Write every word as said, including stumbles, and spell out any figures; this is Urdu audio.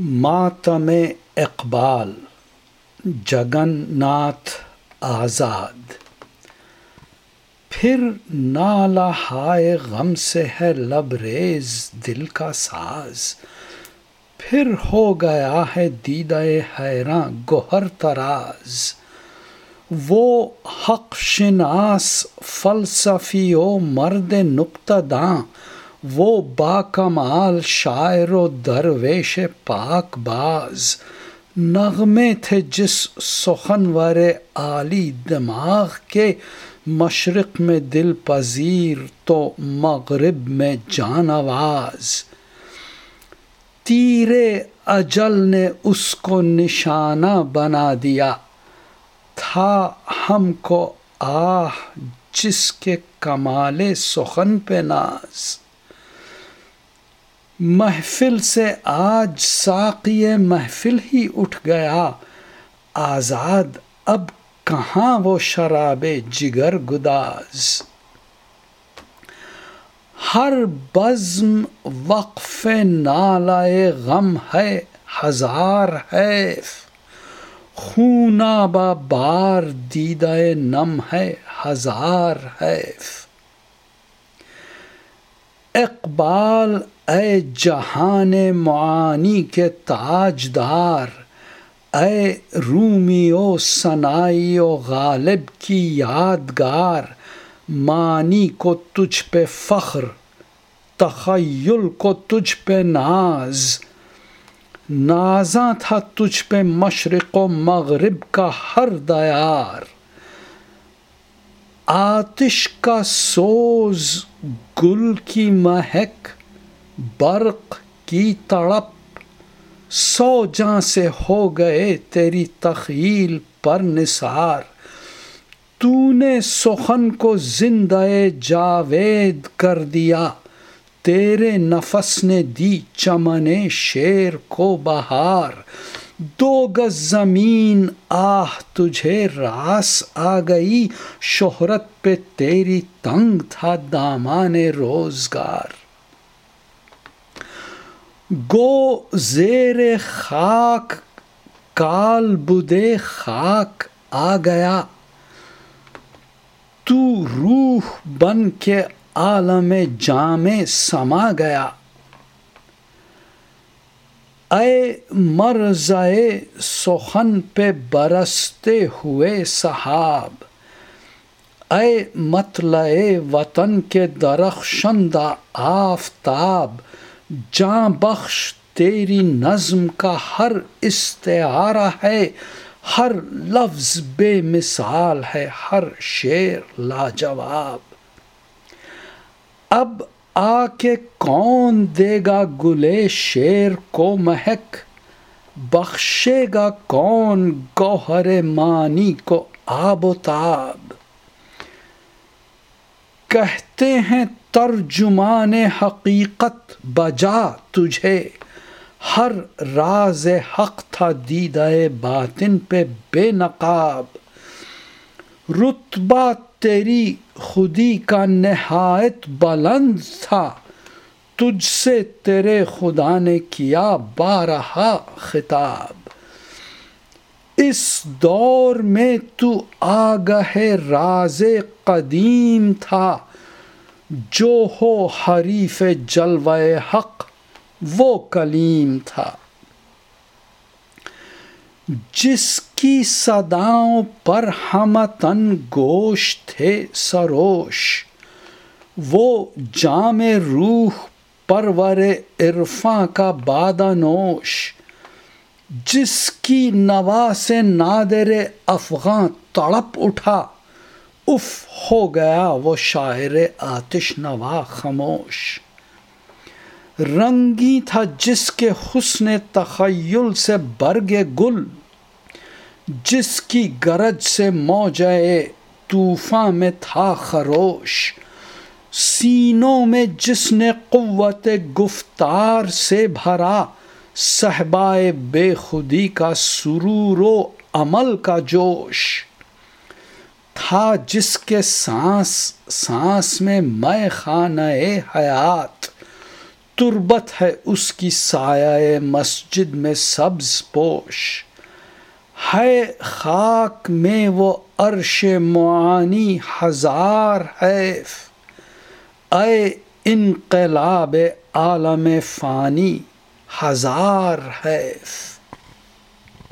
ماتم اقبال جگن ناتھ آزاد۔ پھر نالہ ہائے غم سے ہے لبریز دل کا ساز، پھر ہو گیا ہے دیدہ حیراں گوہر تراز۔ وہ حق شناس فلسفی و مرد نقطہ داں، وہ باکمال شاعر و درویش پاک باز۔ نغمے تھے جس سخنور عالی دماغ کے، مشرق میں دل پذیر تو مغرب میں جان آواز۔ تیر اجل نے اس کو نشانہ بنا دیا، تھا ہم کو آہ جس کے کمال سخن پہ ناز۔ محفل سے آج ساقی محفل ہی اٹھ گیا، آزاد اب کہاں وہ شراب جگر گداز۔ ہر بزم وقف نالائے غم ہے ہزار حیف، خونابہ بار دیدہ نم ہے ہزار حیف۔ اقبال اے جہان معانی کے تاجدار، اے رومی و ثنائی و غالب کی یادگار۔ معنی کو تجھ پہ فخر، تخیل کو تجھ پہ ناز۔ نازاں تھا تجھ پہ مشرق و مغرب کا ہر دیار۔ آتش کا سوز، گل کی مہک، برق کی تڑپ، سو جاں سے ہو گئے تیری تخیل پر نثار۔ تو نے سخن کو زندہ جاوید کر دیا، تیرے نفس نے دی چمن شیر کو بہار۔ دو گز زمین آہ تجھے راس آ گئی، شہرت پہ تیری تنگ تھا دامان روزگار۔ گو زیر خاک کال بدے خاک آ گیا، تو روح بن کے عالم جامے سما گیا۔ اے مرزائے سخن پہ برستے ہوئے سحاب، اے مطلع وطن کے درخشندہ آفتاب۔ جاں بخش تیری نظم کا ہر استعارہ ہے، ہر لفظ بے مثال ہے، ہر شعر لاجواب۔ اب آ کے کون دے گا گلے شعر کو مہک، بخشے گا کون گوہر معنی کو آب و تاب۔ کہتے ہیں ترجمان حقیقت بجا تجھے، ہر راز حق تھا دیدہ باطن پہ بے نقاب۔ رتبہ تیری خودی کا نہایت بلند تھا، تجھ سے تیرے خدا نے کیا بارہا خطاب۔ اس دور میں تو آگاہ راز قدیم تھا، جو ہو حریف جلوہ حق وہ کلیم تھا۔ جس کی صداؤں پر ہمتن گوش تھے سروش، وہ جام روح پرور عرفاں کا بادانوش۔ جس کی نوا سے نادر افغاں تڑپ اٹھا، اف ہو گیا وہ شاعر آتش نوا خاموش۔ رنگی تھا جس کے حسن تخیل سے برگ گل، جس کی گرج سے موجے طوفاں میں تھا خروش۔ سینوں میں جس نے قوت گفتار سے بھرا، صحبائے بے خودی کا سرور و عمل کا جوش۔ تھا جس کے سانس سانس میں مے خانہ حیات، تربت ہے اس کی سایہ مسجد میں سبز پوش، ہے خاک میں وہ عرش معانی ہزار حیف، اے انقلاب عالم فانی ہزار حیف۔